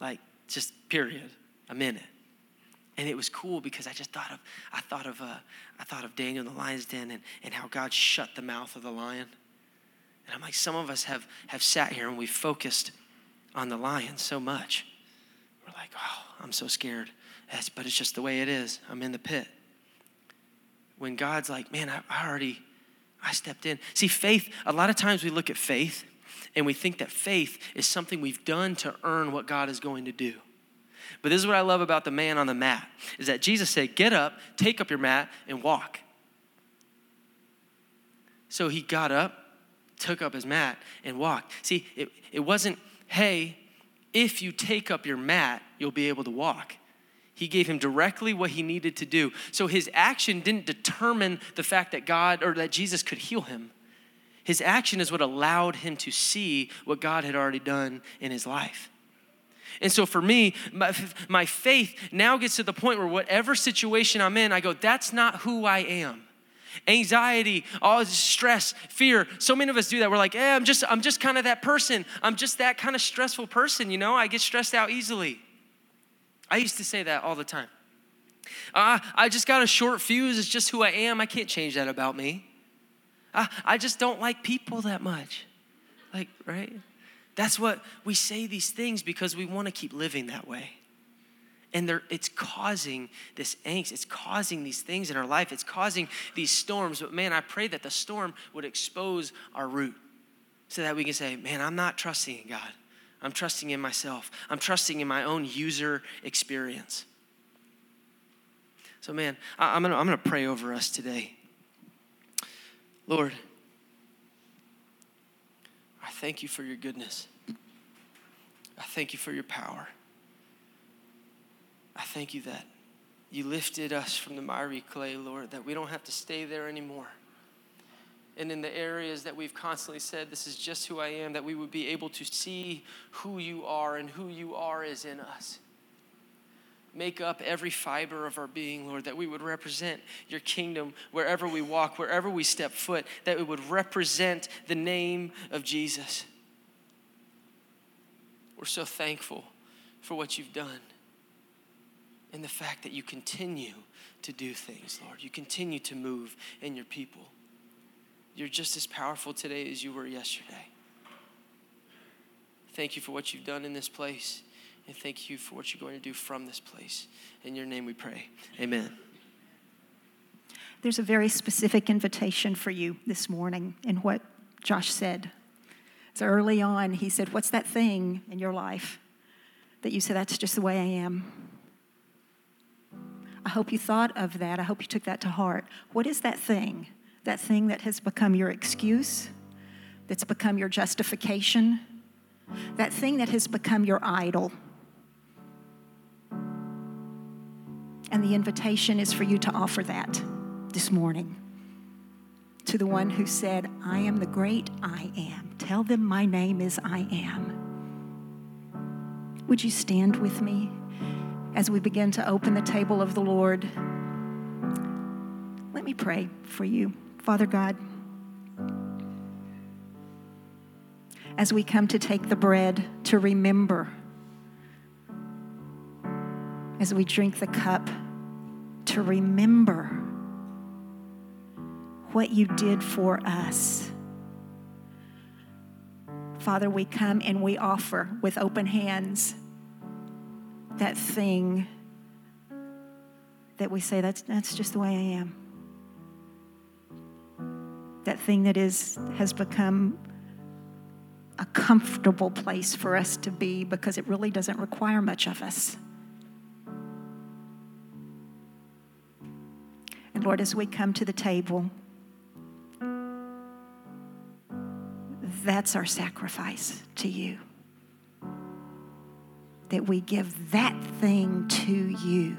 Like, just period. I'm in it. And it was cool because I just thought of, I thought of, uh, I thought of Daniel in the lion's den and, and how God shut the mouth of the lion. And I'm like, some of us have, have sat here and we focused on the lion so much. We're like, oh, I'm so scared. That's, but it's just the way it is. I'm in the pit. When God's like, man, I, I already, I stepped in. See, faith, a lot of times we look at faith and we think that faith is something we've done to earn what God is going to do. But this is what I love about the man on the mat, is that Jesus said, get up, take up your mat, and walk. So he got up, took up his mat, and walked. See, it, it wasn't, hey, if you take up your mat, you'll be able to walk. He gave him directly what he needed to do. So his action didn't determine the fact that God or that Jesus could heal him. His action is what allowed him to see what God had already done in his life. And so for me, my, my faith now gets to the point where whatever situation I'm in, I go, that's not who I am. anxiety, all this stress, fear. So many of us do that. We're like, eh, I'm just, I'm just kind of that person. I'm just that kind of stressful person, you know? I get stressed out easily. I used to say that all the time. Uh, I just got a short fuse. It's just who I am. I can't change that about me. Uh, I just don't like people that much. Like, right? That's what we say these things because we want to keep living that way. And they're, it's causing this angst. It's causing these things in our life. It's causing these storms. But man, I pray that the storm would expose our root so that we can say, man, I'm not trusting in God. I'm trusting in myself. I'm trusting in my own user experience. So man, I, I'm gonna, I'm gonna pray over us today. Lord, I thank you for your goodness. I thank you for your power. I thank you that you lifted us from the miry clay, Lord, that we don't have to stay there anymore. And in the areas that we've constantly said, this is just who I am, that we would be able to see who you are and who you are is in us. Make up every fiber of our being, Lord, that we would represent your kingdom wherever we walk, wherever we step foot, that it would represent the name of Jesus. We're so thankful for what you've done. And the fact that you continue to do things, Lord. You continue to move in your people. You're just as powerful today as you were yesterday. Thank you for what you've done in this place. And thank you for what you're going to do from this place. In your name we pray. Amen. There's a very specific invitation for you this morning in what Josh said. So early on, he said, what's that thing in your life that you say, that's just the way I am? I hope you thought of that. I hope you took that to heart. What is that thing? That thing that has become your excuse, that's become your justification, that thing that has become your idol. And the invitation is for you to offer that this morning to the one who said, I am the great I am. Tell them my name is I am. Would you stand with me? As we begin to open the table of the Lord, let me pray for you. Father God, as we come to take the bread to remember, as we drink the cup to remember what you did for us, Father, we come and we offer with open hands that thing that we say, that's that's just the way I am. That thing that is has become a comfortable place for us to be because it really doesn't require much of us. And Lord, as we come to the table, that's our sacrifice to you. That we give that thing to you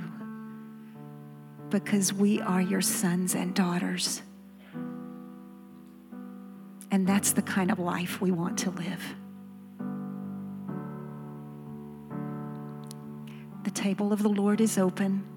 because we are your sons and daughters. And that's the kind of life we want to live. The table of the Lord is open.